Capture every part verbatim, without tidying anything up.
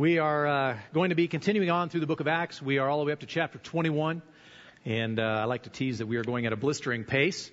We are uh, going to be continuing on through the book of Acts. We are all the way up to chapter twenty-one, and uh, I like to tease that we are going at a blistering pace,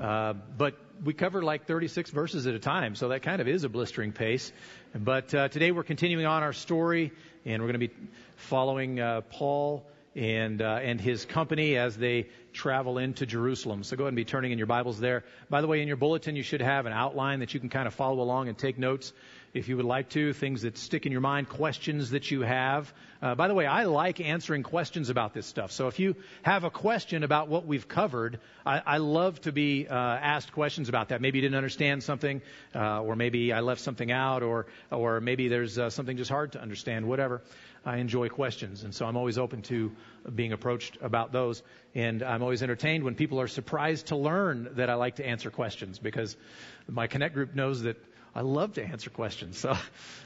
uh, but we cover like thirty-six verses at a time, so that kind of is a blistering pace. But uh, today we're continuing on our story, and we're going to be following uh, Paul and uh, and his company as they travel into Jerusalem. So go ahead and be turning in your Bibles there. By the way, in your bulletin you should have an outline that you can kind of follow along and take notes if you would like to, things that stick in your mind, questions that you have. Uh, by the way, I like answering questions about this stuff. So if you have a question about what we've covered, I, I love to be uh, asked questions about that. Maybe you didn't understand something, uh, or maybe I left something out, or or maybe there's uh, something just hard to understand, whatever. I enjoy questions, and so I'm always open to being approached about those. And I'm always entertained when people are surprised to learn that I like to answer questions, because my Connect group knows that I love to answer questions, so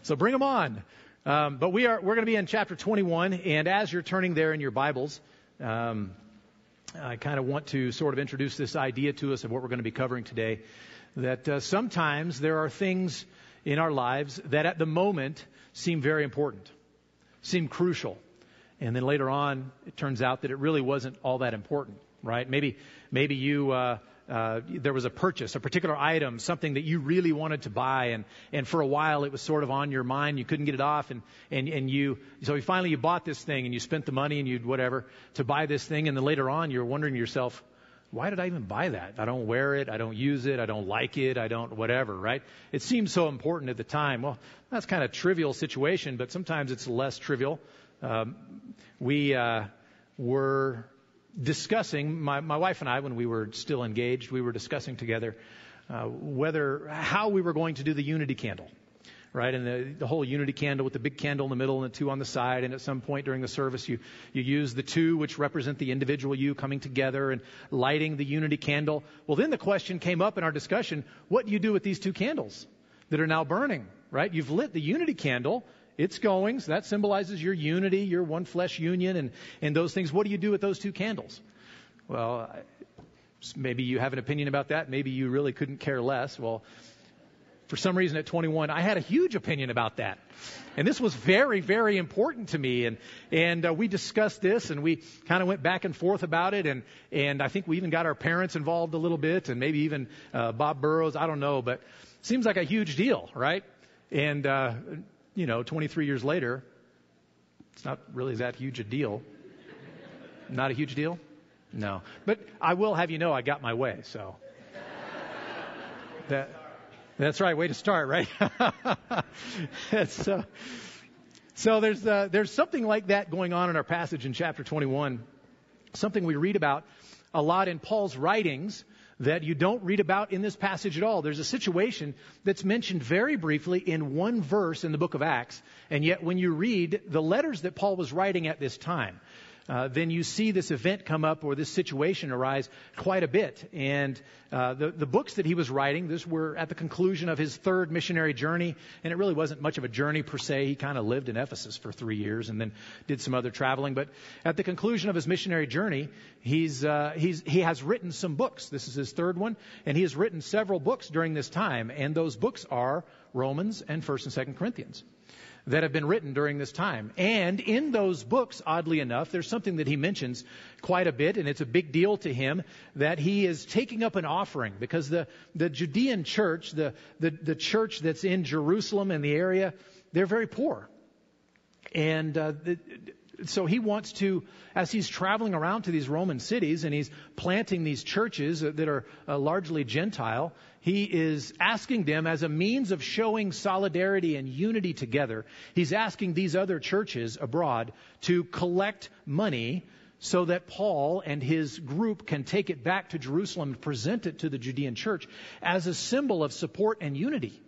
so bring them on. Um, but we are we're going to be in chapter twenty-one, and as you're turning there in your Bibles, um, I kind of want to sort of introduce this idea to us of what we're going to be covering today. That uh, sometimes there are things in our lives that at the moment seem very important, seem crucial, and then later on it turns out that it really wasn't all that important, right? Maybe maybe you. Uh, Uh, there was a purchase, a particular item, something that you really wanted to buy, and, and for a while it was sort of on your mind. You couldn't get it off, and, and, and you so finally you bought this thing, and you spent the money and you whatever to buy this thing, and then later on you're wondering to yourself, why did I even buy that? I don't wear it, I don't use it, I don't like it, I don't whatever, right? It seemed so important at the time. Well, that's kind of a trivial situation, but sometimes it's less trivial. Um, we uh, were... discussing, my, my wife and I, when we were still engaged, we were discussing together uh, whether, how we were going to do the unity candle, right? And the, the whole unity candle with the big candle in the middle and the two on the side. And at some point during the service, you, you use the two, which represent the individual you coming together and lighting the unity candle. Well, then the question came up in our discussion, what do you do with these two candles that are now burning, right? You've lit the unity candle. It's going, so that symbolizes your unity, your one flesh union, and, and those things. What do you do with those two candles? Well, maybe you have an opinion about that. Maybe you really couldn't care less. Well, for some reason at twenty-one, I had a huge opinion about that. And this was very, very important to me. And, and uh, we discussed this, and we kind of went back and forth about it. And, and I think we even got our parents involved a little bit, and maybe even uh, Bob Burroughs. I don't know, but seems like a huge deal, right? And... Uh, You know, twenty-three years later, it's not really that huge a deal. Not a huge deal? No. But I will have you know I got my way, so. that, that's right, way to start, right? so, so there's uh, there's something like that going on in our passage in chapter twenty-one, something we read about a lot in Paul's writings that you don't read about in this passage at all. There's a situation that's mentioned very briefly in one verse in the book of Acts, and yet when you read the letters that Paul was writing at this time, uh, then you see this event come up or this situation arise quite a bit. And uh, the, the books that he was writing, this were at the conclusion of his third missionary journey, and it really wasn't much of a journey per se. He kind of lived in Ephesus for three years and then did some other traveling. But at the conclusion of his missionary journey, he's uh, he's he has written some books. This is his third one, and he has written several books during this time, and those books are Romans and First and Second Corinthians that have been written during this time. And in those books, oddly enough, there's something that he mentions quite a bit, and it's a big deal to him, that he is taking up an offering, because the, the Judean church, the, the, the church that's in Jerusalem and the area, they're very poor. And uh, the, so he wants to, as he's traveling around to these Roman cities and he's planting these churches that are uh, largely Gentile, he is asking them, as a means of showing solidarity and unity together, he's asking these other churches abroad to collect money so that Paul and his group can take it back to Jerusalem and present it to the Judean church as a symbol of support and unity.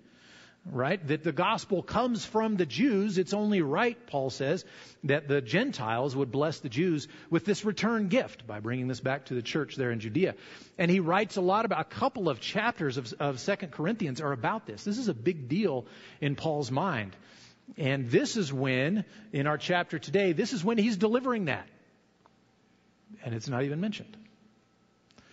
Right? That the gospel comes from the Jews. It's only right, Paul says, that the Gentiles would bless the Jews with this return gift by bringing this back to the church there in Judea. And he writes a lot about, a couple of chapters of, of Second Corinthians are about this. This is a big deal in Paul's mind. And this is when, in our chapter today, this is when he's delivering that. And it's not even mentioned.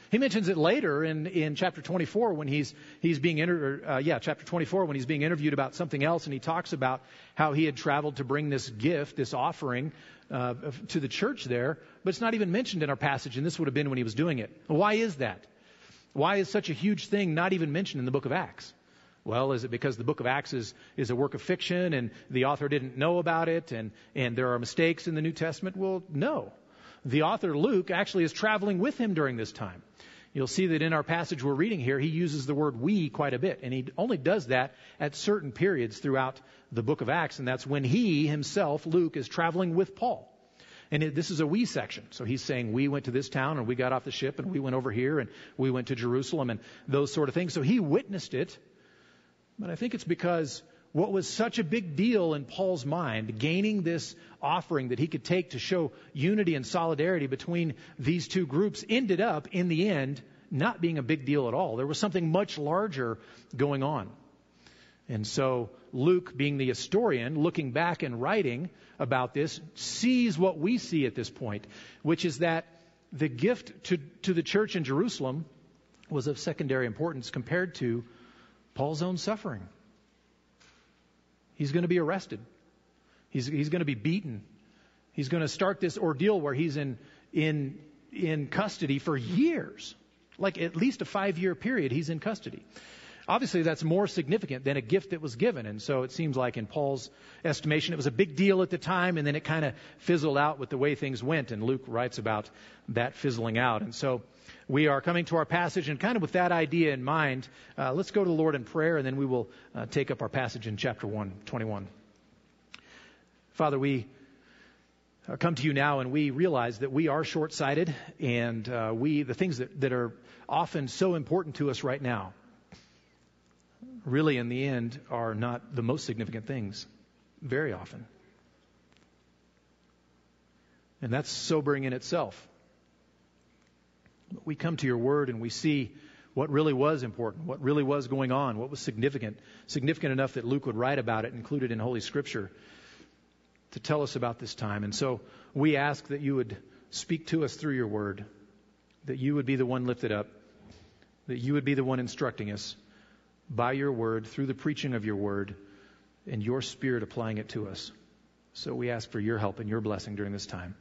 He mentions it later in, in chapter twenty-four when he's he's being inter- uh, yeah chapter twenty-four when he's being interviewed about something else, and he talks about how he had traveled to bring this gift, this offering uh, to the church there, but it's not even mentioned in our passage, and this would have been when he was doing it. Why is that? Why is such a huge thing not even mentioned in the book of Acts? Well, is it because the book of Acts is, is a work of fiction and the author didn't know about it and, and there are mistakes in the New Testament? Well, no. The author, Luke, actually is traveling with him during this time. You'll see that in our passage we're reading here, he uses the word we quite a bit. And he only does that at certain periods throughout the book of Acts. And that's when he himself, Luke, is traveling with Paul. And it, this is a we section. So he's saying, we went to this town and we got off the ship and we went over here and we went to Jerusalem and those sort of things. So he witnessed it. But I think it's because what was such a big deal in Paul's mind, gaining this offering that he could take to show unity and solidarity between these two groups, ended up in the end not being a big deal at all. There was something much larger going on. And so Luke, being the historian, looking back and writing about this, sees what we see at this point, which is that the gift to, to the church in Jerusalem was of secondary importance compared to Paul's own suffering. He's going to be arrested. He's, he's going to be beaten. He's going to start this ordeal where he's in, in, in custody for years, like at least a five-year period he's in custody. Obviously, that's more significant than a gift that was given. And so it seems like in Paul's estimation, it was a big deal at the time, and then it kind of fizzled out with the way things went. And Luke writes about that fizzling out. And so we are coming to our passage, and kind of with that idea in mind, uh, let's go to the Lord in prayer, and then we will uh, take up our passage in chapter one twenty-one. Father, we uh, come to you now, and we realize that we are short-sighted, and uh, we the things that, that are often so important to us right now, really in the end, are not the most significant things very often. And that's sobering in itself. But we come to your word and we see what really was important, what really was going on, what was significant, significant enough that Luke would write about it, included in Holy Scripture, to tell us about this time. And so we ask that you would speak to us through your word, that you would be the one lifted up, that you would be the one instructing us by your word, through the preaching of your word, and your Spirit applying it to us. So we ask for your help and your blessing during this time.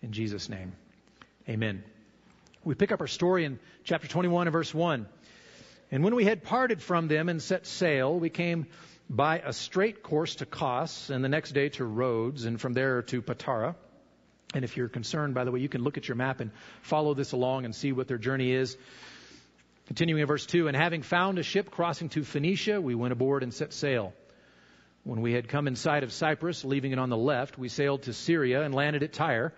In Jesus' name, amen. We pick up our story in chapter twenty-one and verse one. And when we had parted from them and set sail, we came by a straight course to Kos, and the next day to Rhodes, and from there to Patara. And if you're concerned, by the way, you can look at your map and follow this along and see what their journey is. Continuing in verse two, and having found a ship crossing to Phoenicia, we went aboard and set sail. When we had come in sight of Cyprus, leaving it on the left, we sailed to Syria and landed at Tyre,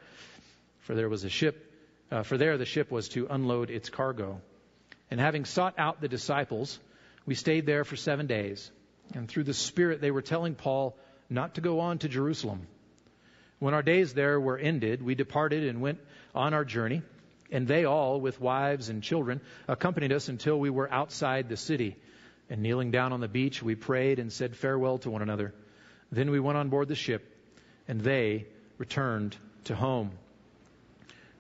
for there was a ship. Uh, for there the ship was to unload its cargo. And having sought out the disciples, we stayed there for seven days. And through the Spirit they were telling Paul not to go on to Jerusalem. When our days there were ended, we departed and went on our journey. And they all, with wives and children, accompanied us until we were outside the city. And kneeling down on the beach, we prayed and said farewell to one another. Then we went on board the ship, and they returned to home.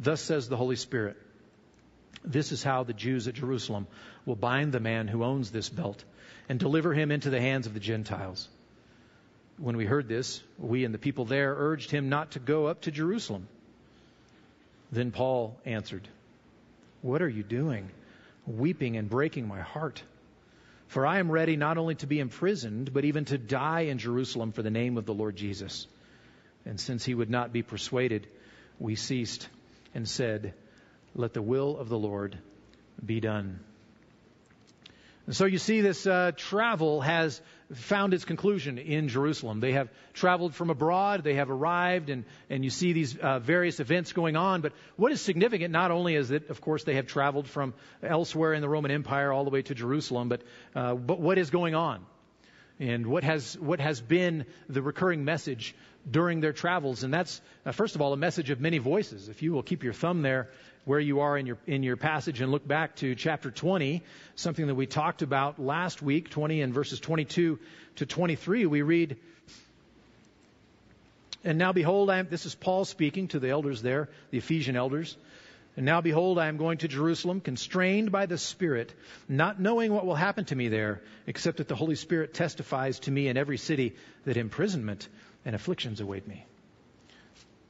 "Thus says the Holy Spirit, this is how the Jews at Jerusalem will bind the man who owns this belt and deliver him into the hands of the Gentiles." When we heard this, we and the people there urged him not to go up to Jerusalem. Then Paul answered, "What are you doing, weeping and breaking my heart? For I am ready not only to be imprisoned, but even to die in Jerusalem for the name of the Lord Jesus." And since he would not be persuaded, we ceased and said, "Let the will of the Lord be done." And so you see this uh, travel has found its conclusion in Jerusalem. They have traveled from abroad. They have arrived, and, and you see these uh, various events going on. But what is significant not only is that, of course, they have traveled from elsewhere in the Roman Empire all the way to Jerusalem, but uh, but what is going on? And what has what has been the recurring message during their travels? And that's, uh, first of all, a message of many voices. If you will keep your thumb there where you are in your in your passage and look back to chapter twenty, something that we talked about last week, twenty and verses twenty-two to twenty-three, we read, "And now behold, I am," this is Paul speaking to the elders there, the Ephesian elders, "And now behold, I am going to Jerusalem, constrained by the Spirit, not knowing what will happen to me there, except that the Holy Spirit testifies to me in every city that imprisonment and afflictions await me."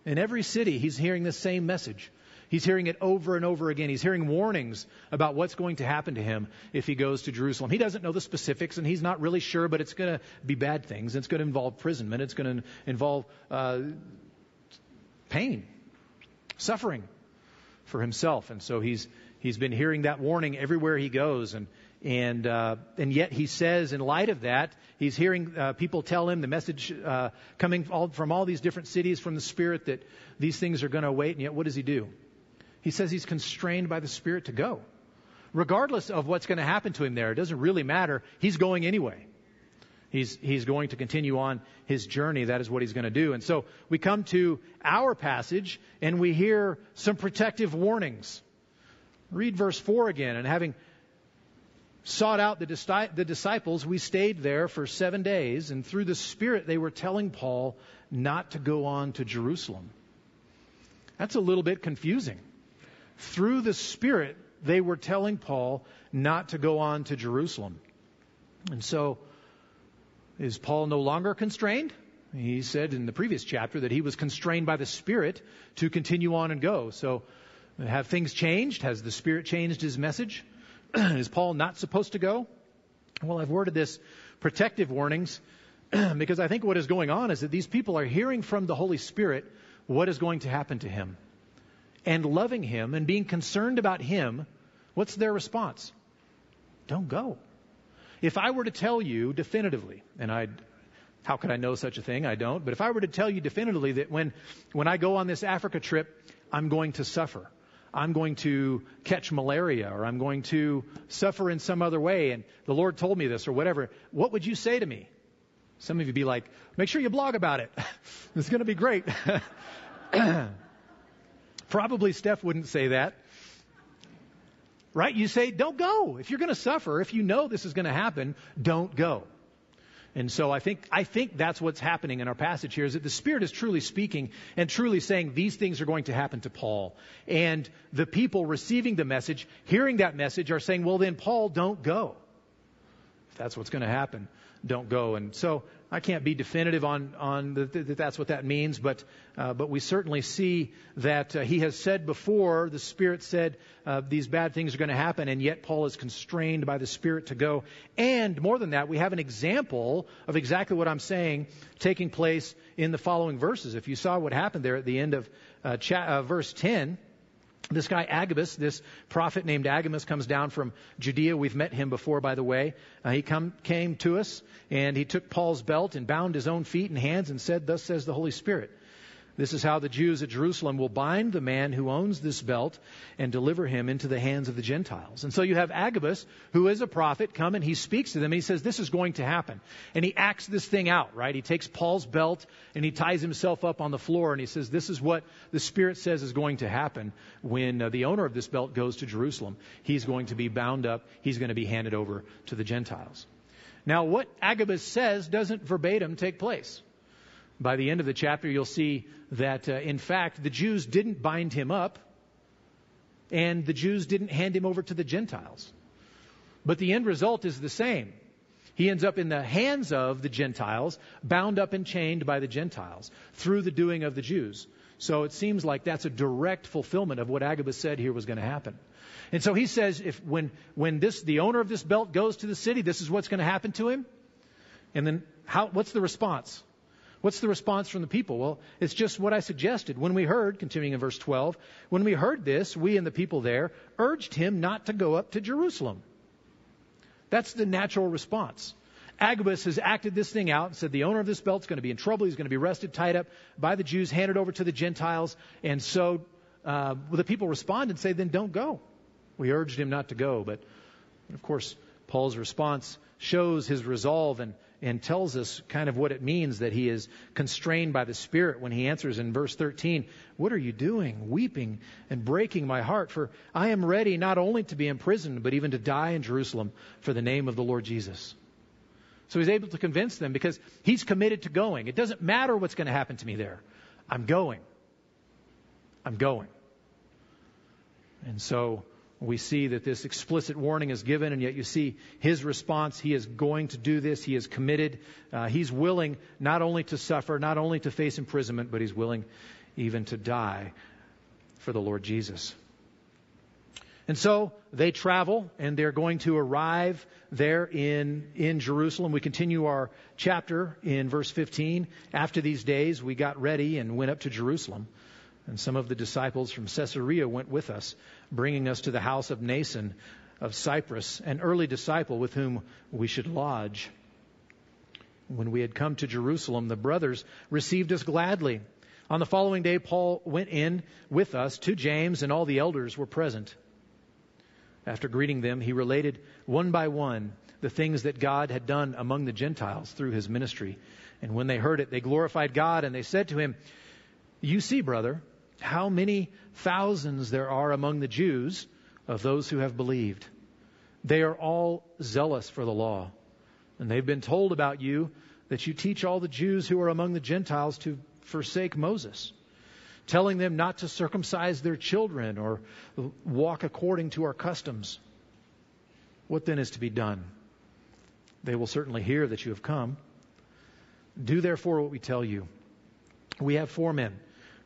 In every city, he's hearing the same message. He's hearing it over and over again. He's hearing warnings about what's going to happen to him if he goes to Jerusalem. He doesn't know the specifics, and he's not really sure, but it's going to be bad things. It's going to involve imprisonment. It's going to involve uh, pain, suffering for himself. And so he's he's been hearing that warning everywhere he goes, and and uh, and yet he says, in light of that, he's hearing uh, people tell him the message uh, coming all, from all these different cities from the Spirit, that these things are going to wait. And yet, what does he do? He says he's constrained by the Spirit to go, regardless of what's going to happen to him there. It doesn't really matter. He's going anyway. He's he's going to continue on his journey. That is what he's going to do. And so we come to our passage, and we hear some protective warnings. Read verse four again. "And having sought out the, dis- the disciples, we stayed there for seven days. And through the Spirit, they were telling Paul not to go on to Jerusalem." That's a little bit confusing. Through the Spirit, they were telling Paul not to go on to Jerusalem. And so, is Paul no longer constrained? He said in the previous chapter that he was constrained by the Spirit to continue on and go. So have things changed? Has the Spirit changed his message? Is Paul not supposed to go? Well, I've worded this protective warnings because I think what is going on is that these people are hearing from the Holy Spirit what is going to happen to him, and loving him and being concerned about him. What's their response? Don't go. If I were to tell you definitively, and I, how could I know such a thing? I don't. But if I were to tell you definitively that when, when I go on this Africa trip, I'm going to suffer. I'm going to catch malaria, or I'm going to suffer in some other way, and the Lord told me this, or whatever, what would you say to me? Some of you would be like, make sure you blog about it. It's going to be great. Probably Steph wouldn't say that. Right? You say, don't go. If you're going to suffer, if you know this is going to happen, don't go. And so I think I think that's what's happening in our passage here, is that the Spirit is truly speaking and truly saying these things are going to happen to Paul. And the people receiving the message, hearing that message, are saying, well, then, Paul, don't go. If that's what's going to happen, don't go. And so I can't be definitive on on that th- that's what that means, but uh, but we certainly see that uh, he has said before, the Spirit said uh, these bad things are going to happen, and yet Paul is constrained by the Spirit to go. And more than that, we have an example of exactly what I'm saying taking place in the following verses. If you saw what happened there at the end of uh, cha- uh, verse ten, this guy Agabus, this prophet named Agabus, comes down from Judea. We've met him before, by the way. Uh, he come, came to us, and he took Paul's belt and bound his own feet and hands and said, "Thus says the Holy Spirit, this is how the Jews at Jerusalem will bind the man who owns this belt and deliver him into the hands of the Gentiles." And so you have Agabus, who is a prophet, come and he speaks to them. And he says, this is going to happen. And he acts this thing out, right? He takes Paul's belt and he ties himself up on the floor. And he says, this is what the Spirit says is going to happen when uh, the owner of this belt goes to Jerusalem. He's going to be bound up. He's going to be handed over to the Gentiles. Now, what Agabus says doesn't verbatim take place. By the end of the chapter, you'll see that, uh, in fact, the Jews didn't bind him up, and the Jews didn't hand him over to the Gentiles. But the end result is the same. He ends up in the hands of the Gentiles, bound up and chained by the Gentiles through the doing of the Jews. So it seems like that's a direct fulfillment of what Agabus said here was going to happen. And so he says, if when when this the owner of this belt goes to the city, this is what's going to happen to him. And then how? What's the response? What's the response from the people? Well, it's just what I suggested. When we heard, continuing in verse twelve, when we heard this, we and the people there urged him not to go up to Jerusalem. That's the natural response. Agabus has acted this thing out and said the owner of this belt's going to be in trouble. He's going to be arrested, tied up by the Jews, handed over to the Gentiles. And so uh, the people respond and say, then don't go. We urged him not to go. But of course, Paul's response shows his resolve and, and tells us kind of what it means that he is constrained by the Spirit when he answers in verse thirteen, "What are you doing, weeping and breaking my heart? For I am ready not only to be imprisoned, but even to die in Jerusalem for the name of the Lord Jesus." So he's able to convince them because he's committed to going. It doesn't matter what's going to happen to me there. I'm going. I'm going. And so we see that this explicit warning is given, and yet you see his response. He is going to do this. He is committed. Uh, he's willing not only to suffer, not only to face imprisonment, but he's willing even to die for the Lord Jesus. And so they travel, and they're going to arrive there in, in Jerusalem. We continue our chapter in verse fifteen. After these days, we got ready and went up to Jerusalem. And some of the disciples from Caesarea went with us, bringing us to the house of Nason of Cyprus, an early disciple with whom we should lodge. When we had come to Jerusalem, the brothers received us gladly. On the following day, Paul went in with us to James, and all the elders were present. After greeting them, he related one by one the things that God had done among the Gentiles through his ministry. And when they heard it, they glorified God, and they said to him, "You see, brother, how many thousands there are among the Jews of those who have believed. They are all zealous for the law, and they've been told about you that you teach all the Jews who are among the Gentiles to forsake Moses, telling them not to circumcise their children or walk according to our customs. What then is to be done? They will certainly hear that you have come. Do therefore what we tell you. We have four men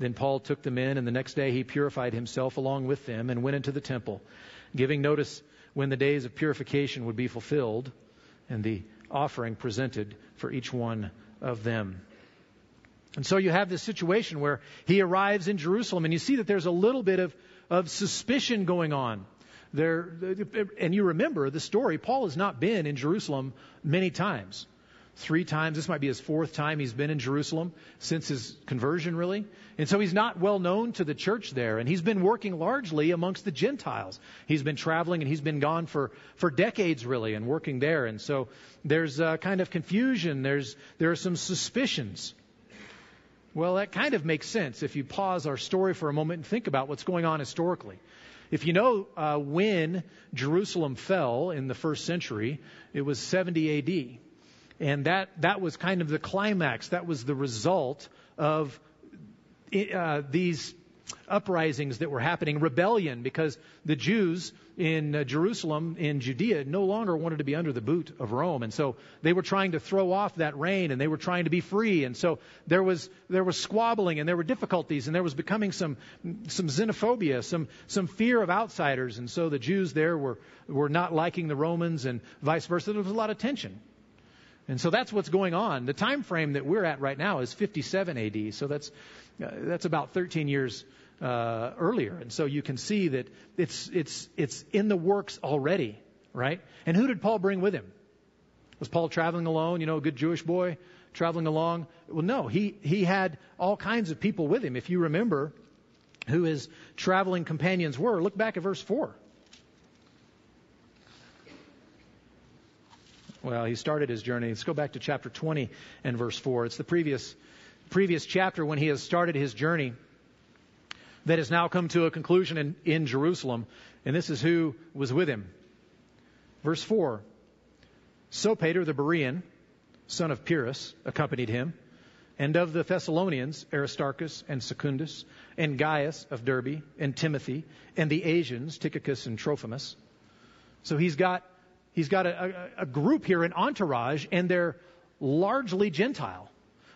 Then Paul took them in, and the next day he purified himself along with them and went into the temple, giving notice when the days of purification would be fulfilled and the offering presented for each one of them. And so you have this situation where he arrives in Jerusalem, and you see that there's a little bit of, of suspicion going on there. And you remember the story. Paul has not been in Jerusalem many times. Three times. This might be his fourth time he's been in Jerusalem since his conversion, really. And so he's not well known to the church there. And he's been working largely amongst the Gentiles. He's been traveling, and he's been gone for, for decades, really, and working there. And so there's a kind of confusion. There's there are some suspicions. Well, that kind of makes sense if you pause our story for a moment and think about what's going on historically. If you know uh, when Jerusalem fell in the first century, it was seventy A D, and that, that was kind of the climax. That was the result of uh, these uprisings that were happening, rebellion, because the Jews in uh, Jerusalem, in Judea, no longer wanted to be under the boot of Rome. And so they were trying to throw off that reign, and they were trying to be free. And so there was there was squabbling, and there were difficulties, and there was becoming some some xenophobia, some some fear of outsiders. And so the Jews there were, were not liking the Romans, and vice versa. There was a lot of tension. And so that's what's going on. The time frame that we're at right now is fifty-seven A D, so that's uh, that's about thirteen years uh, earlier. And so you can see that it's it's it's in the works already, right? And who did Paul bring with him? Was Paul traveling alone? You know, a good Jewish boy traveling along? Well, no, he he had all kinds of people with him. If you remember who his traveling companions were, look back at verse four. Well, he started his journey. Let's go back to chapter twenty and verse four. It's the previous previous chapter when he has started his journey that has now come to a conclusion in, in Jerusalem. And this is who was with him. Verse four. So Pater the Berean, son of Pyrrhus, accompanied him, and of the Thessalonians, Aristarchus and Secundus, and Gaius of Derbe, and Timothy, and the Asians, Tychicus and Trophimus. So he's got He's got a, a, a group here, an entourage, and they're largely Gentile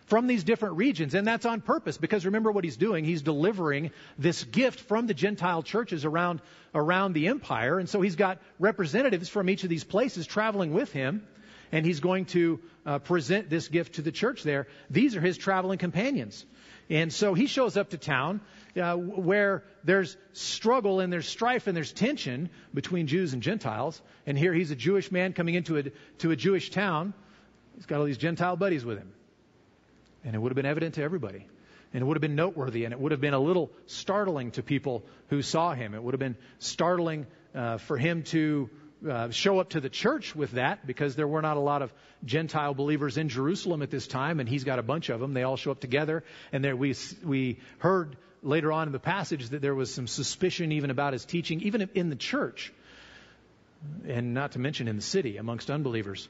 from these different regions. And that's on purpose, because remember what he's doing. He's delivering this gift from the Gentile churches around, around the empire. And so he's got representatives from each of these places traveling with him. And he's going to uh, present this gift to the church there. These are his traveling companions. And so he shows up to town uh, where there's struggle and there's strife and there's tension between Jews and Gentiles. And here he's a Jewish man coming into a, to a Jewish town. He's got all these Gentile buddies with him. And it would have been evident to everybody. And it would have been noteworthy. And it would have been a little startling to people who saw him. It would have been startling uh, for him to... Uh, show up to the church with that, because there were not a lot of Gentile believers in Jerusalem at this time, and he's got a bunch of them. They all show up together, and there we we heard later on in the passage that there was some suspicion even about his teaching, even in the church, and not to mention in the city amongst unbelievers.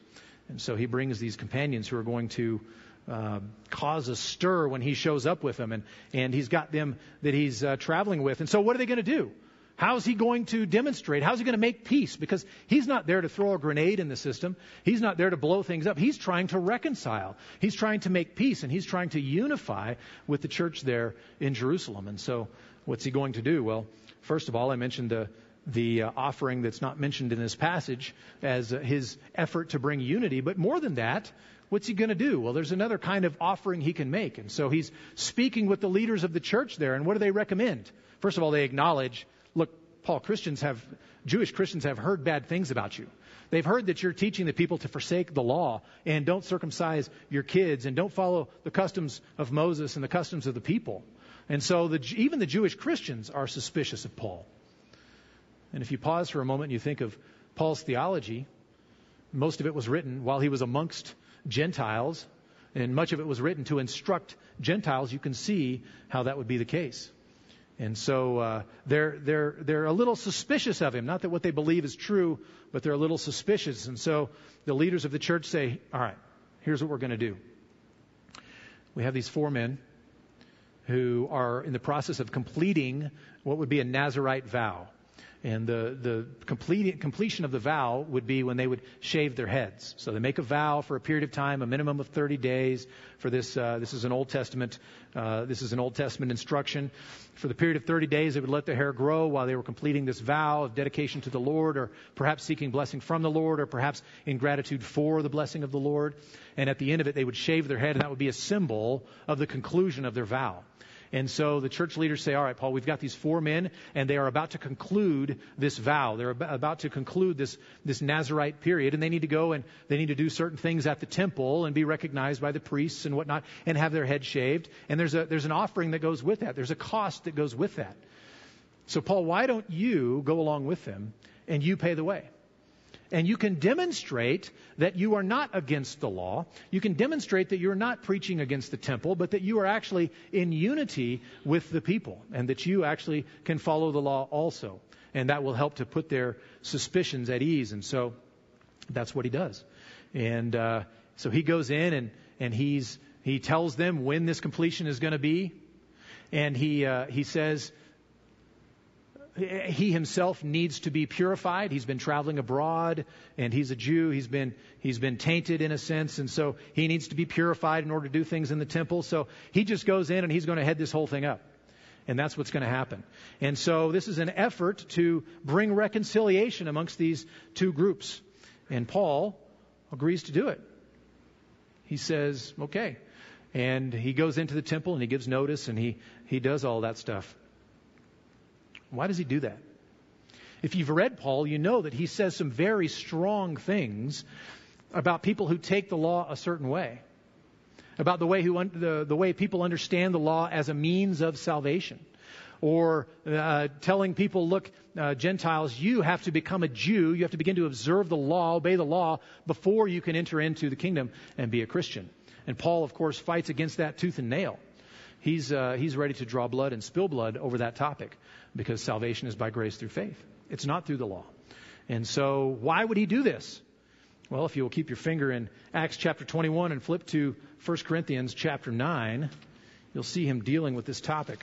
And so he brings these companions who are going to uh, cause a stir when he shows up with them, and and he's got them that he's uh, traveling with. And so what are they going to do? How's he going to demonstrate? How's he going to make peace? Because he's not there to throw a grenade in the system. He's not there to blow things up. He's trying to reconcile. He's trying to make peace, and he's trying to unify with the church there in Jerusalem. And so what's he going to do? Well, first of all, I mentioned the, the uh, offering that's not mentioned in this passage as uh, his effort to bring unity. But more than that, what's he going to do? Well, there's another kind of offering he can make. And so he's speaking with the leaders of the church there. And what do they recommend? First of all, they acknowledge, look, Paul, Christians have, Jewish Christians have heard bad things about you. They've heard that you're teaching the people to forsake the law and don't circumcise your kids and don't follow the customs of Moses and the customs of the people. And so the, even the Jewish Christians are suspicious of Paul. And if you pause for a moment and you think of Paul's theology, most of it was written while he was amongst Gentiles, and much of it was written to instruct Gentiles. You can see how that would be the case. And so uh, they're they're they're a little suspicious of him. Not that what they believe is true, but they're a little suspicious. And so the leaders of the church say, all right, here's what we're going to do. We have these four men who are in the process of completing what would be a Nazarite vow. And the, the complete, completion of the vow would be when they would shave their heads. So they make a vow for a period of time, a minimum of thirty days. For this, uh, this is an Old Testament, uh, this is an Old Testament instruction. For the period of thirty days, they would let their hair grow while they were completing this vow of dedication to the Lord, or perhaps seeking blessing from the Lord, or perhaps in gratitude for the blessing of the Lord. And at the end of it, they would shave their head, and that would be a symbol of the conclusion of their vow. And so the church leaders say, all right, Paul, we've got these four men, and they are about to conclude this vow. They're ab- about to conclude this, this Nazarite period, and they need to go and they need to do certain things at the temple and be recognized by the priests and whatnot and have their head shaved. And there's a, there's an offering that goes with that. There's a cost that goes with that. So Paul, why don't you go along with them and you pay the way? And you can demonstrate that you are not against the law. You can demonstrate that you're not preaching against the temple, but that you are actually in unity with the people and that you actually can follow the law also. And that will help to put their suspicions at ease. And so that's what he does. And uh, so he goes in and, and he's he tells them when this completion is going to be. And he uh, he says... he himself needs to be purified. He's been traveling abroad and he's a Jew. He's been, he's been tainted in a sense. And so he needs to be purified in order to do things in the temple. So he just goes in and he's going to head this whole thing up. And that's what's going to happen. And so this is an effort to bring reconciliation amongst these two groups. And Paul agrees to do it. He says, okay. And he goes into the temple and he gives notice and he, he does all that stuff. Why does he do that? If you've read Paul, you know that he says some very strong things about people who take the law a certain way, about the way, who, the, the way people understand the law as a means of salvation, or uh, telling people, look, uh, Gentiles, you have to become a Jew. You have to begin to observe the law, obey the law before you can enter into the kingdom and be a Christian. And Paul, of course, fights against that tooth and nail. He's uh, he's ready to draw blood and spill blood over that topic, because salvation is by grace through faith. It's not through the law. And so why would he do this? Well, if you will keep your finger in Acts chapter twenty-one and flip to First Corinthians chapter nine, you'll see him dealing with this topic.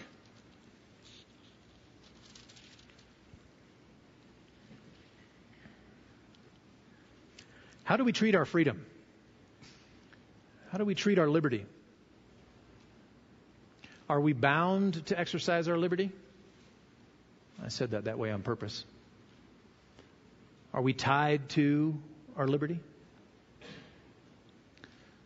How do we treat our freedom? How do we treat our liberty? Are we bound to exercise our liberty? I said that that way on purpose. Are we tied to our liberty?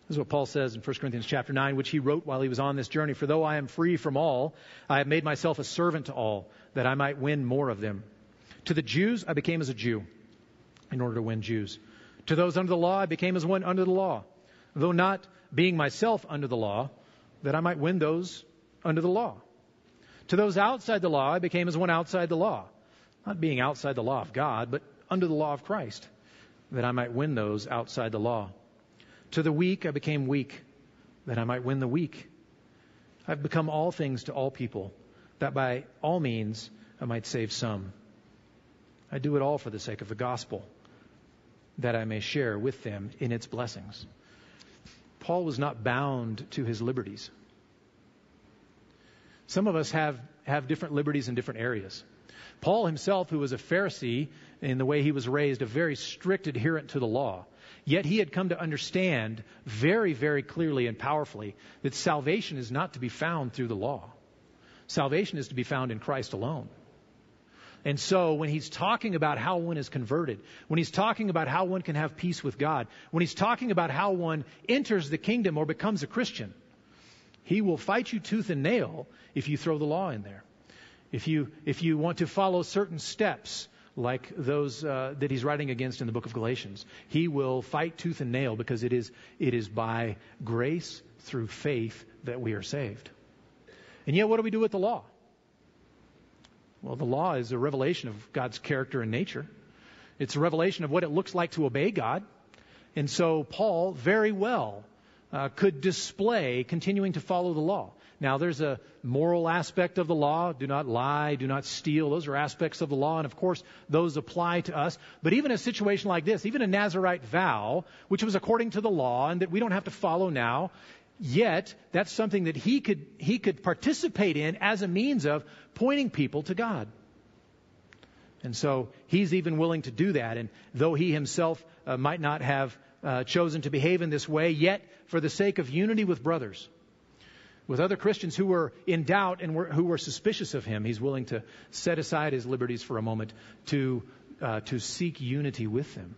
This is what Paul says in First Corinthians chapter nine, which he wrote while he was on this journey. For though I am free from all, I have made myself a servant to all, that I might win more of them. To the Jews, I became as a Jew in order to win Jews. To those under the law, I became as one under the law, though not being myself under the law, that I might win those under the law. To those outside the law, I became as one outside the law, not being outside the law of God, but under the law of Christ, that I might win those outside the law. To the weak, I became weak, that I might win the weak. I've become all things to all people, that by all means I might save some. I do it all for the sake of the gospel, that I may share with them in its blessings. Paul was not bound to his liberties. Some of us have, have different liberties in different areas. Paul himself, who was a Pharisee in the way he was raised, a very strict adherent to the law, yet he had come to understand very, very clearly and powerfully that salvation is not to be found through the law. Salvation is to be found in Christ alone. And so when he's talking about how one is converted, when he's talking about how one can have peace with God, when he's talking about how one enters the kingdom or becomes a Christian, he will fight you tooth and nail if you throw the law in there. If you if you want to follow certain steps like those uh, that he's writing against in the book of Galatians, he will fight tooth and nail because it is it is by grace through faith that we are saved. And yet, what do we do with the law? Well, the law is a revelation of God's character and nature. It's a revelation of what it looks like to obey God. And so Paul very well uh, could display continuing to follow the law. Now, there's a moral aspect of the law. Do not lie, do not steal. Those are aspects of the law. And, of course, those apply to us. But even a situation like this, even a Nazarite vow, which was according to the law and that we don't have to follow now, yet that's something that he could he could participate in as a means of pointing people to God. And so he's even willing to do that. And though he himself uh, might not have uh, chosen to behave in this way, yet for the sake of unity with brothers, with other Christians who were in doubt and were, who were suspicious of him, he's willing to set aside his liberties for a moment to uh, to seek unity with them.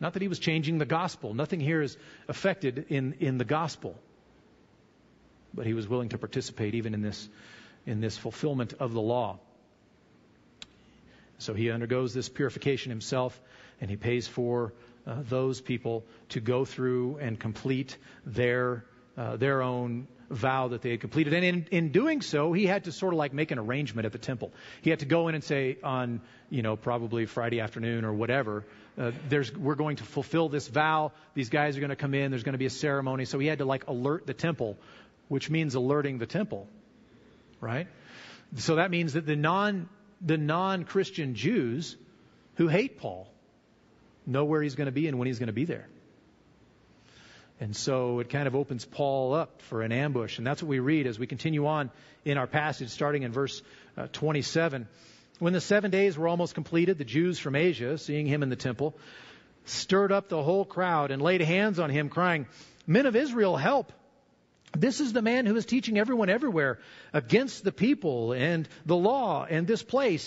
Not that he was changing the gospel. Nothing here is affected in, in the gospel. But he was willing to participate even in this, in this fulfillment of the law. So he undergoes this purification himself, and he pays for uh, those people to go through and complete their uh, their own vow that they had completed. And in, in doing so, he had to sort of like make an arrangement at the temple. He had to go in and say on, you know, probably Friday afternoon or whatever, Uh, there's, we're going to fulfill this vow. These guys are going to come in. There's going to be a ceremony. So he had to like alert the temple, which means alerting the temple, right? So that means that the non, the non-Christian Jews who hate Paul know where he's going to be and when he's going to be there. And so it kind of opens Paul up for an ambush. And that's what we read as we continue on in our passage, starting in verse uh, twenty-seven. When the seven days were almost completed, the Jews from Asia, seeing him in the temple, stirred up the whole crowd and laid hands on him, crying, "Men of Israel, help! This is the man who is teaching everyone everywhere against the people and the law and this place.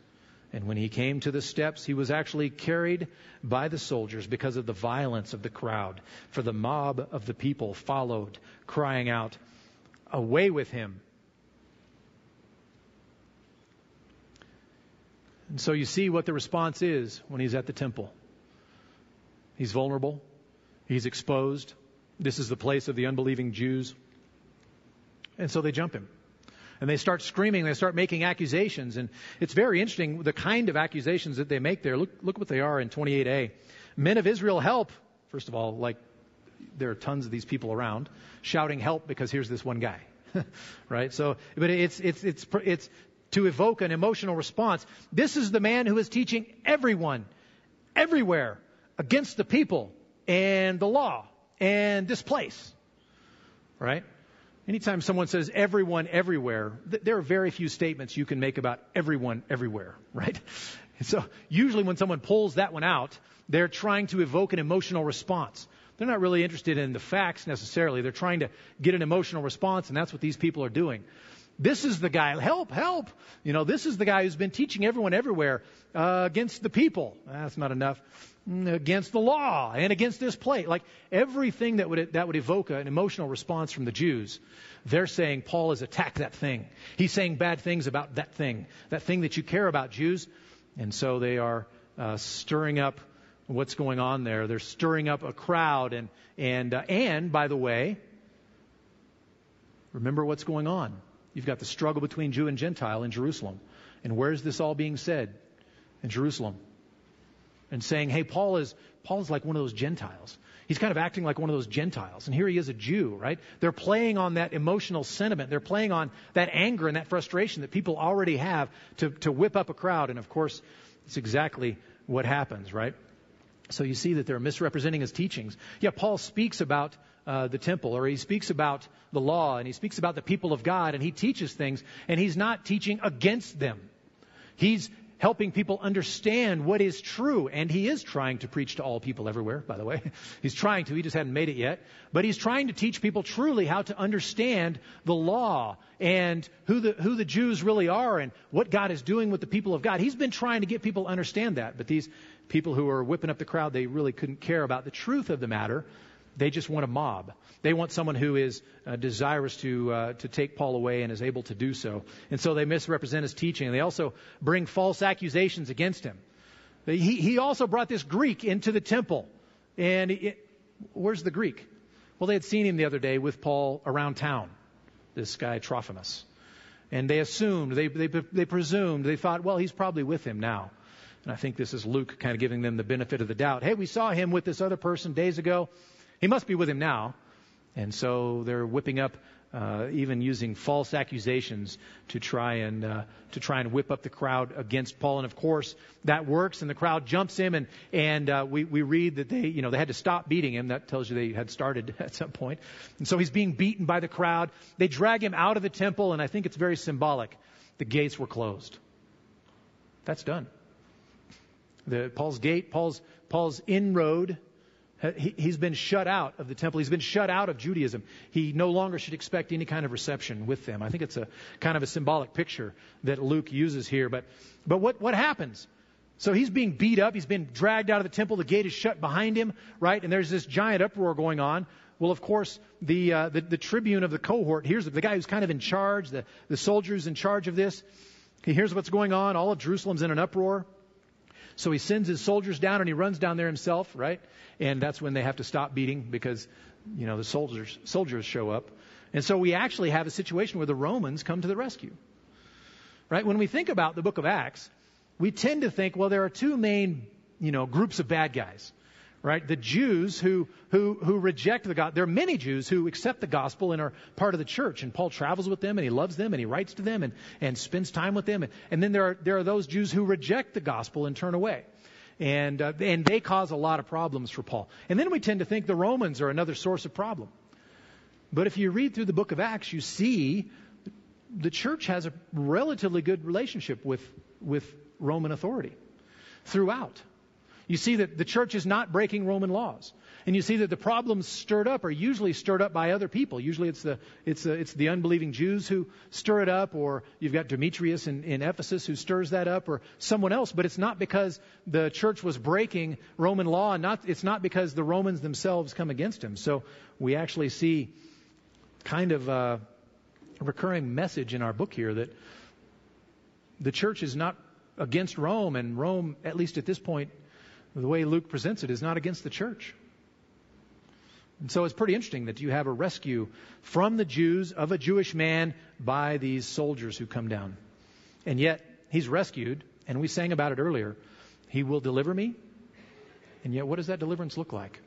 And when he came to the steps, he was actually carried by the soldiers because of the violence of the crowd. For the mob of the people followed, crying out, "Away with him! And so you see what the response is when he's at the temple. He's vulnerable. He's exposed. This is the place of the unbelieving Jews. And so they jump him. And they start screaming. They start making accusations. And it's very interesting, the kind of accusations that they make there. Look, look what they are in twenty-eight a. Men of Israel, help. First of all, like, there are tons of these people around shouting help because here's this one guy. Right? So, but it's, it's, it's, it's to evoke an emotional response. This is the man who is teaching everyone, everywhere, against the people and the law and this place. Right? Anytime someone says everyone everywhere, th- there are very few statements you can make about everyone everywhere, right? And so usually when someone pulls that one out, they're trying to evoke an emotional response. They're not really interested in the facts necessarily. They're trying to get an emotional response, and that's what these people are doing. This is the guy. Help, help. You know, this is the guy who's been teaching everyone everywhere uh, against the people. That's not enough. Against the law and against this plate. Like everything that would that would evoke an emotional response from the Jews. They're saying Paul has attacked that thing. He's saying bad things about that thing. That thing that you care about, Jews. And so they are uh, stirring up what's going on there. They're stirring up a crowd. And, and, uh, and by the way, remember what's going on. You've got the struggle between Jew and Gentile in Jerusalem. And where is this all being said? In Jerusalem. And saying, hey, Paul is Paul is like one of those Gentiles. He's kind of acting like one of those Gentiles. And here he is a Jew, right? They're playing on that emotional sentiment. They're playing on that anger and that frustration that people already have to, to whip up a crowd. And, of course, it's exactly what happens, right? So you see that they're misrepresenting his teachings. Yeah, Paul speaks about uh, the temple, or he speaks about the law, and he speaks about the people of God, and he teaches things, and he's not teaching against them. He's helping people understand what is true, and he is trying to preach to all people everywhere, by the way. He's trying to. He just hadn't made it yet. But he's trying to teach people truly how to understand the law and who the who the Jews really are and what God is doing with the people of God. He's been trying to get people to understand that, but these people who are whipping up the crowd, they really couldn't care about the truth of the matter. They just want a mob. They want someone who is uh, desirous to uh, to take Paul away and is able to do so. And so they misrepresent his teaching. And they also bring false accusations against him. He he also brought this Greek into the temple. And it, where's the Greek? Well, they had seen him the other day with Paul around town, this guy Trophimus. And they assumed, they they they presumed, they thought, well, he's probably with him now. And I think this is Luke kind of giving them the benefit of the doubt. Hey, we saw him with this other person days ago. He must be with him now. And so they're whipping up, uh, even using false accusations to try and uh, to try and whip up the crowd against Paul. And of course, that works, and the crowd jumps him. And and uh, we we read that they you know they had to stop beating him. That tells you they had started at some point. And so he's being beaten by the crowd. They drag him out of the temple, and I think it's very symbolic. The gates were closed. That's done. The Paul's gate, Paul's Paul's inroad. He's been shut out of the temple. He's been shut out of Judaism. He no longer should expect any kind of reception with them. I think it's a kind of a symbolic picture that Luke uses here. But but what, what happens? So he's being beat up. He's been dragged out of the temple. The gate is shut behind him, right? And there's this giant uproar going on. Well, of course, the uh, the, the tribune of the cohort, here's the guy who's kind of in charge, the, the soldier who's in charge of this. He hears what's going on. All of Jerusalem's in an uproar. So he sends his soldiers down, and he runs down there himself, right? And that's when they have to stop beating because, you know, the soldiers soldiers show up. And so we actually have a situation where the Romans come to the rescue, right? When we think about the book of Acts, we tend to think, well, there are two main, you know, groups of bad guys, right? The Jews who who who reject the God. There are many Jews who accept the gospel and are part of the church. And Paul travels with them, and he loves them, and he writes to them, and, and spends time with them. And, and then there are there are those Jews who reject the gospel and turn away. And uh, and they cause a lot of problems for Paul. And then we tend to think the Romans are another source of problem. But if you read through the book of Acts, you see the church has a relatively good relationship with, with Roman authority throughout. You see that the church is not breaking Roman laws. And you see that the problems stirred up are usually stirred up by other people. Usually it's the it's the, it's the unbelieving Jews who stir it up, or you've got Demetrius in, in Ephesus who stirs that up, or someone else. But it's not because the church was breaking Roman law, and not it's not because the Romans themselves come against him. So we actually see kind of a recurring message in our book here that the church is not against Rome, and Rome, at least at this point, the way Luke presents it, is not against the church. And so it's pretty interesting that you have a rescue from the Jews of a Jewish man by these soldiers who come down. And yet he's rescued, and we sang about it earlier. He will deliver me. And yet what does that deliverance look like?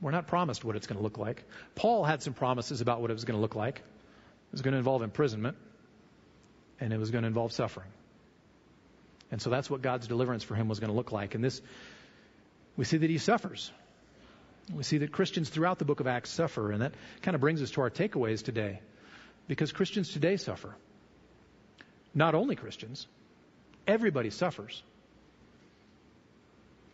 We're not promised what it's going to look like. Paul had some promises about what it was going to look like. It was going to involve imprisonment, and it was going to involve suffering. And so that's what God's deliverance for him was going to look like. And this, we see that he suffers. We see that Christians throughout the book of Acts suffer, and that kind of brings us to our takeaways today, because Christians today suffer. Not only Christians, everybody suffers.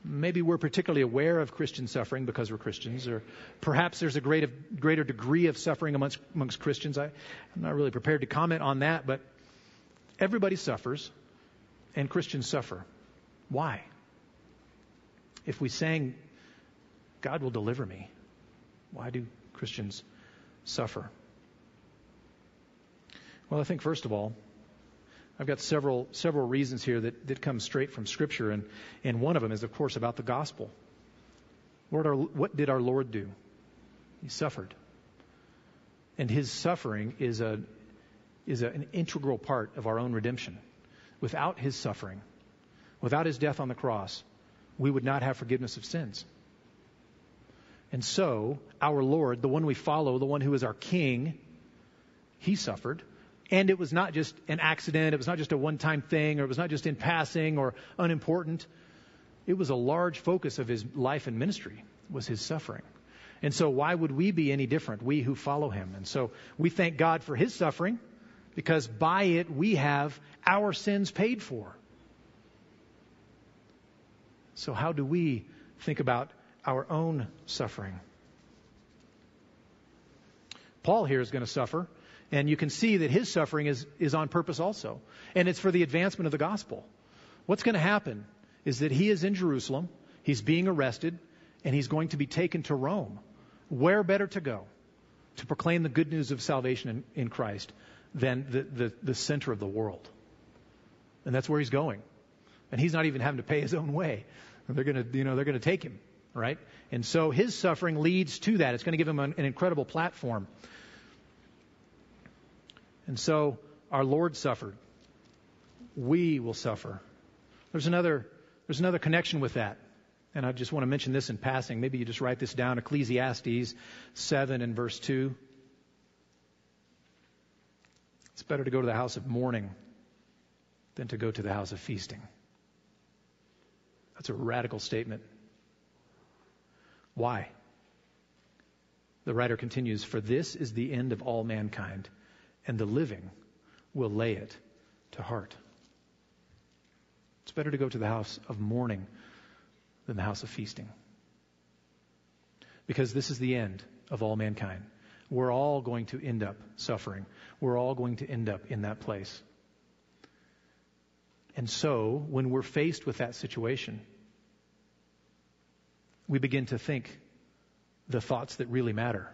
Maybe we're particularly aware of Christian suffering because we're Christians, or perhaps there's a greater, greater degree of suffering amongst, amongst Christians. I, I'm not really prepared to comment on that, but everybody suffers, and Christians suffer. Why? If we sang, God will deliver me, why do Christians suffer? Well, I think, first of all, I've got several several reasons here that, that come straight from Scripture, and, and one of them is, of course, about the gospel. Lord, our, what did our Lord do? He suffered. And his suffering is, a, is a, an integral part of our own redemption. Without his suffering, without his death on the cross, we would not have forgiveness of sins. And so, our Lord, the one we follow, the one who is our King, he suffered. And it was not just an accident, it was not just a one-time thing, or it was not just in passing or unimportant. It was a large focus of his life and ministry, was his suffering. And so why would we be any different, we who follow him? And so we thank God for his suffering, because by it we have our sins paid for. So how do we think about our own suffering? Paul here is going to suffer, and you can see that his suffering is, is on purpose also, and it's for the advancement of the gospel. What's going to happen is that he is in Jerusalem, he's being arrested, and he's going to be taken to Rome. Where better to go to proclaim the good news of salvation in, in Christ than the, the, the center of the world? And that's where he's going. And he's not even having to pay his own way. They're going to, you know, they're going to take him, right? And so his suffering leads to that. It's going to give him an, an incredible platform. And so our Lord suffered. We will suffer. There's another, there's another connection with that. And I just want to mention this in passing. Maybe you just write this down. Ecclesiastes seven and verse two. It's better to go to the house of mourning than to go to the house of feasting. That's a radical statement. Why? The writer continues, "For this is the end of all mankind, and the living will lay it to heart." It's better to go to the house of mourning than the house of feasting, because this is the end of all mankind. We're all going to end up suffering. We're all going to end up in that place. And so, when we're faced with that situation, we begin to think the thoughts that really matter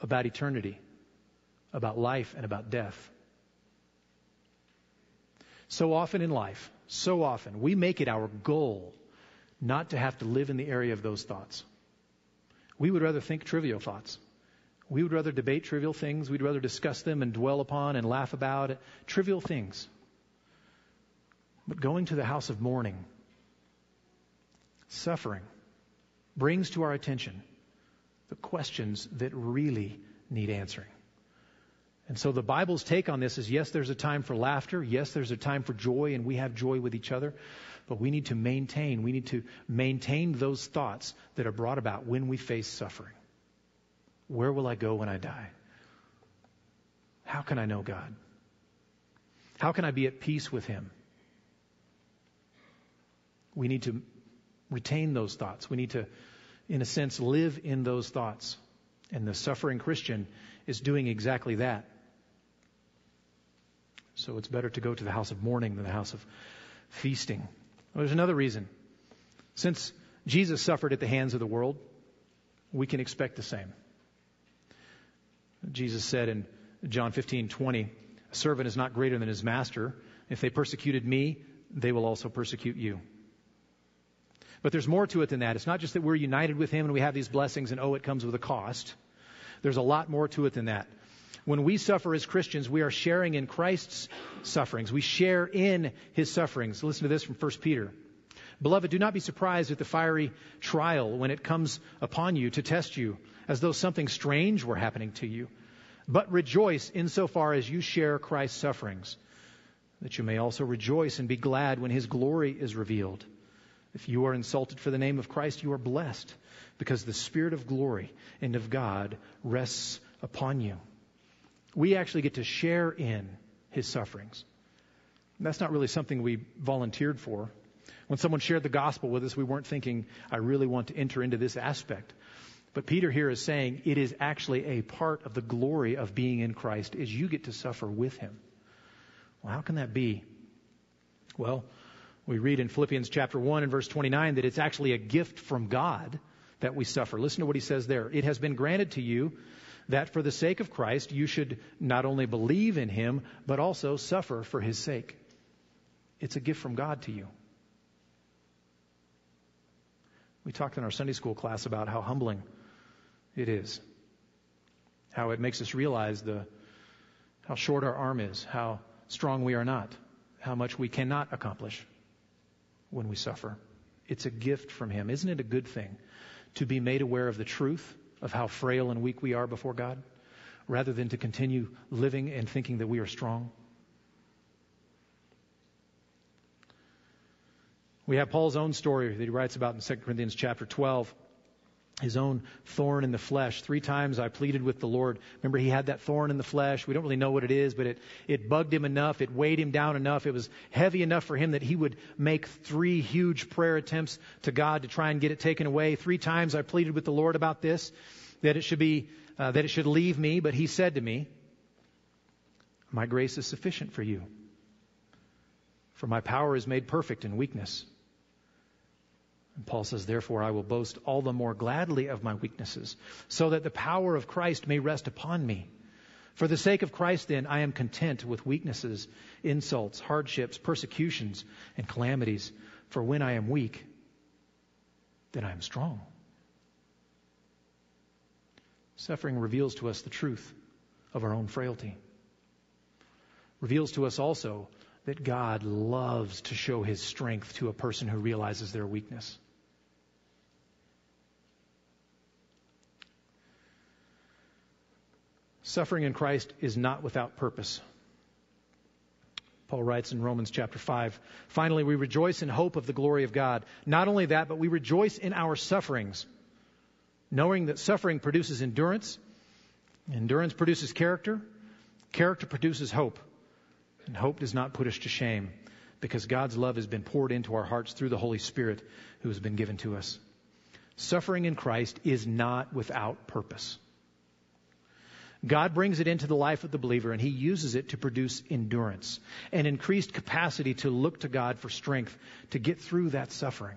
about eternity, about life, and about death. So often in life, so often, we make it our goal not to have to live in the area of those thoughts. We would rather think trivial thoughts. We would rather debate trivial things. We'd rather discuss them and dwell upon and laugh about it. Trivial things. But going to the house of mourning, suffering, brings to our attention the questions that really need answering. And so the Bible's take on this is, yes, there's a time for laughter. Yes, there's a time for joy, and we have joy with each other. But we need to maintain, we need to maintain those thoughts that are brought about when we face suffering. Where will I go when I die? How can I know God? How can I be at peace with him? We need to retain those thoughts. We need to, in a sense, live in those thoughts. And the suffering Christian is doing exactly that. So it's better to go to the house of mourning than the house of feasting. Well, there's another reason. Since Jesus suffered at the hands of the world, we can expect the same. Jesus said in John fifteen twenty, "A servant is not greater than his master, If they persecuted me, they will also persecute you. But there's more to it than that. It's not just that we're united with him and we have these blessings and oh, it comes with a cost. There's a lot more to it than that. When we suffer as Christians, we are sharing in Christ's sufferings. We share in his sufferings. Listen to this from First Peter. Beloved, do not be surprised at the fiery trial when it comes upon you to test you, as though something strange were happening to you. But rejoice insofar as you share Christ's sufferings, that you may also rejoice and be glad when his glory is revealed. If you are insulted for the name of Christ, you are blessed, because the Spirit of glory and of God rests upon you. We actually get to share in his sufferings. And that's not really something we volunteered for. When someone shared the gospel with us, we weren't thinking, I really want to enter into this aspect. But Peter here is saying it is actually a part of the glory of being in Christ is you get to suffer with him. Well, how can that be? Well, we read in Philippians chapter one and verse twenty-nine that it's actually a gift from God that we suffer. Listen to what he says there. It has been granted to you that for the sake of Christ, you should not only believe in him, but also suffer for his sake. It's a gift from God to you. We talked in our Sunday school class about how humbling it is, how it makes us realize the how short our arm is, how strong we are not, how much we cannot accomplish when we suffer. It's a gift from him. Isn't it a good thing to be made aware of the truth of how frail and weak we are before God, rather than to continue living and thinking that we are strong? We have Paul's own story that he writes about in Second Corinthians chapter twelve, his own thorn in the flesh. Three times I pleaded with the Lord. Remember, he had that thorn in the flesh. We don't really know what it is, but it, it bugged him enough. It weighed him down enough. It was heavy enough for him that he would make three huge prayer attempts to God to try and get it taken away. Three times I pleaded with the Lord about this, that it should be, uh, that it should leave me. But he said to me, my grace is sufficient for you, for my power is made perfect in weakness. And Paul says, therefore, I will boast all the more gladly of my weaknesses, so that the power of Christ may rest upon me. For the sake of Christ, then, I am content with weaknesses, insults, hardships, persecutions, and calamities. For when I am weak, then I am strong. Suffering reveals to us the truth of our own frailty. Reveals to us also that God loves to show his strength to a person who realizes their weakness. Suffering in Christ is not without purpose. Paul writes in Romans chapter five, finally, we rejoice in hope of the glory of God. Not only that, but we rejoice in our sufferings, knowing that suffering produces endurance. Endurance produces character. Character produces hope. And hope does not put us to shame, because God's love has been poured into our hearts through the Holy Spirit who has been given to us. Suffering in Christ is not without purpose. God brings it into the life of the believer, and he uses it to produce endurance and increased capacity to look to God for strength to get through that suffering.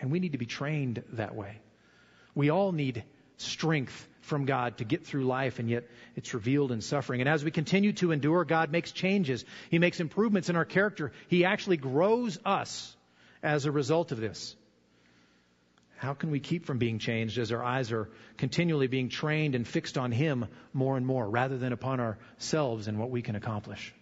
And we need to be trained that way. We all need strength from God to get through life, and yet it's revealed in suffering. And as we continue to endure, God makes changes. He makes improvements in our character. He actually grows us as a result of this. How can we keep from being changed as our eyes are continually being trained and fixed on him more and more, rather than upon ourselves and what we can accomplish?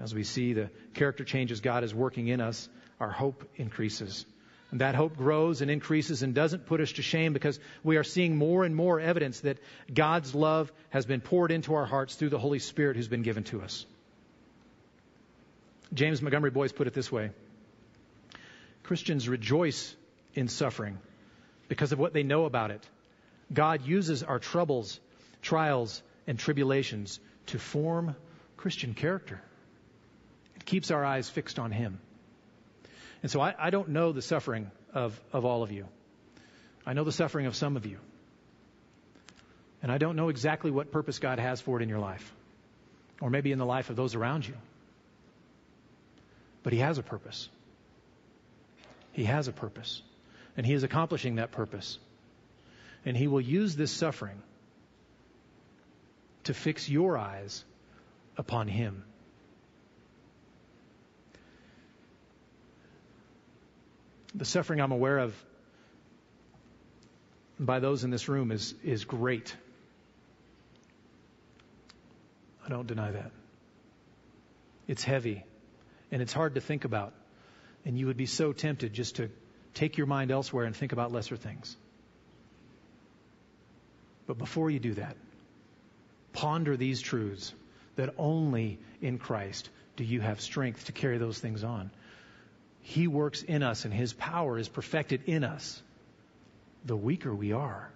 As we see the character changes God is working in us, our hope increases. And that hope grows and increases and doesn't put us to shame, because we are seeing more and more evidence that God's love has been poured into our hearts through the Holy Spirit who's been given to us. James Montgomery Boyce put it this way. Christians rejoice in suffering because of what they know about it. God uses our troubles, trials, and tribulations to form Christian character. It keeps our eyes fixed on him. And so I, I don't know the suffering of, of all of you. I know the suffering of some of you. And I don't know exactly what purpose God has for it in your life, or maybe in the life of those around you. But he has a purpose. He has a purpose. And he is accomplishing that purpose. And he will use this suffering to fix your eyes upon him. The suffering I'm aware of by those in this room is, is great. I don't deny that. It's heavy, and it's hard to think about. And you would be so tempted just to take your mind elsewhere and think about lesser things. But before you do that, ponder these truths that only in Christ do you have strength to carry those things on. He works in us, and His power is perfected in us the weaker we are.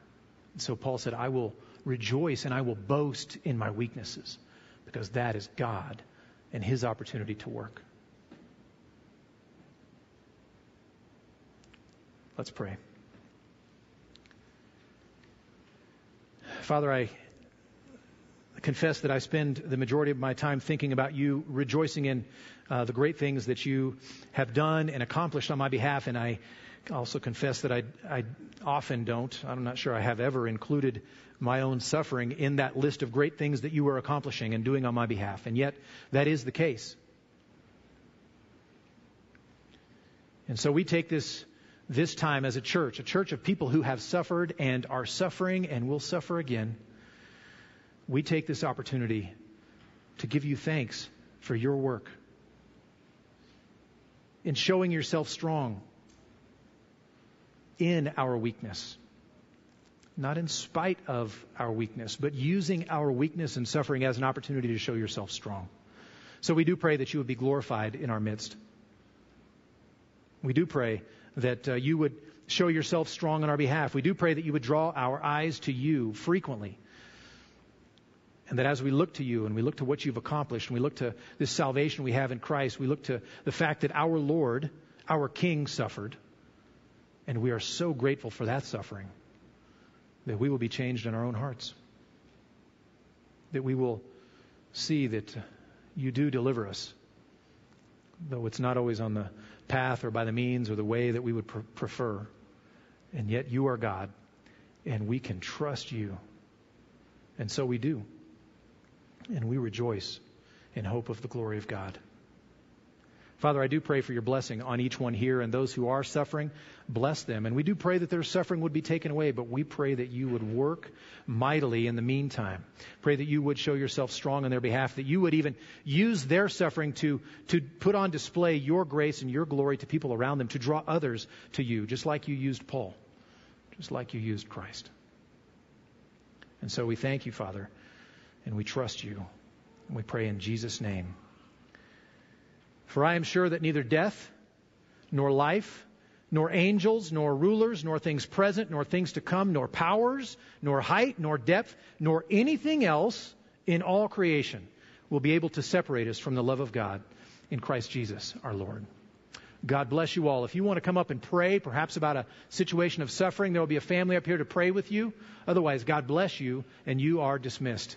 And so Paul said, I will rejoice and I will boast in my weaknesses, because that is God and His opportunity to work. Let's pray. Father, I confess that I spend the majority of my time thinking about you, rejoicing in uh, the great things that you have done and accomplished on my behalf. And I also confess that I, I often don't, I'm not sure I have ever included my own suffering in that list of great things that you are accomplishing and doing on my behalf. And yet that is the case. And so we take this This time as a church, a church of people who have suffered and are suffering and will suffer again, we take this opportunity to give you thanks for your work in showing yourself strong in our weakness, not in spite of our weakness, but using our weakness and suffering as an opportunity to show yourself strong. So we do pray that you would be glorified in our midst. We do pray that uh, you would show yourself strong on our behalf. We do pray that you would draw our eyes to you frequently. And that as we look to you and we look to what you've accomplished, and we look to this salvation we have in Christ, we look to the fact that our Lord, our King, suffered. And we are so grateful for that suffering that we will be changed in our own hearts. That we will see that you do deliver us, though it's not always on the path or by the means or the way that we would pr- prefer. And yet you are God, and we can trust you. And so we do. And we rejoice in hope of the glory of God. Father, I do pray for your blessing on each one here, and those who are suffering, bless them. And we do pray that their suffering would be taken away, but we pray that you would work mightily in the meantime. Pray that you would show yourself strong on their behalf, that you would even use their suffering to, to put on display your grace and your glory to people around them, to draw others to you, just like you used Paul, just like you used Christ. And so we thank you, Father, and we trust you. And we pray in Jesus' name. For I am sure that neither death, nor life, nor angels, nor rulers, nor things present, nor things to come, nor powers, nor height, nor depth, nor anything else in all creation will be able to separate us from the love of God in Christ Jesus our Lord. God bless you all. If you want to come up and pray, perhaps about a situation of suffering, there will be a family up here to pray with you. Otherwise, God bless you, and you are dismissed.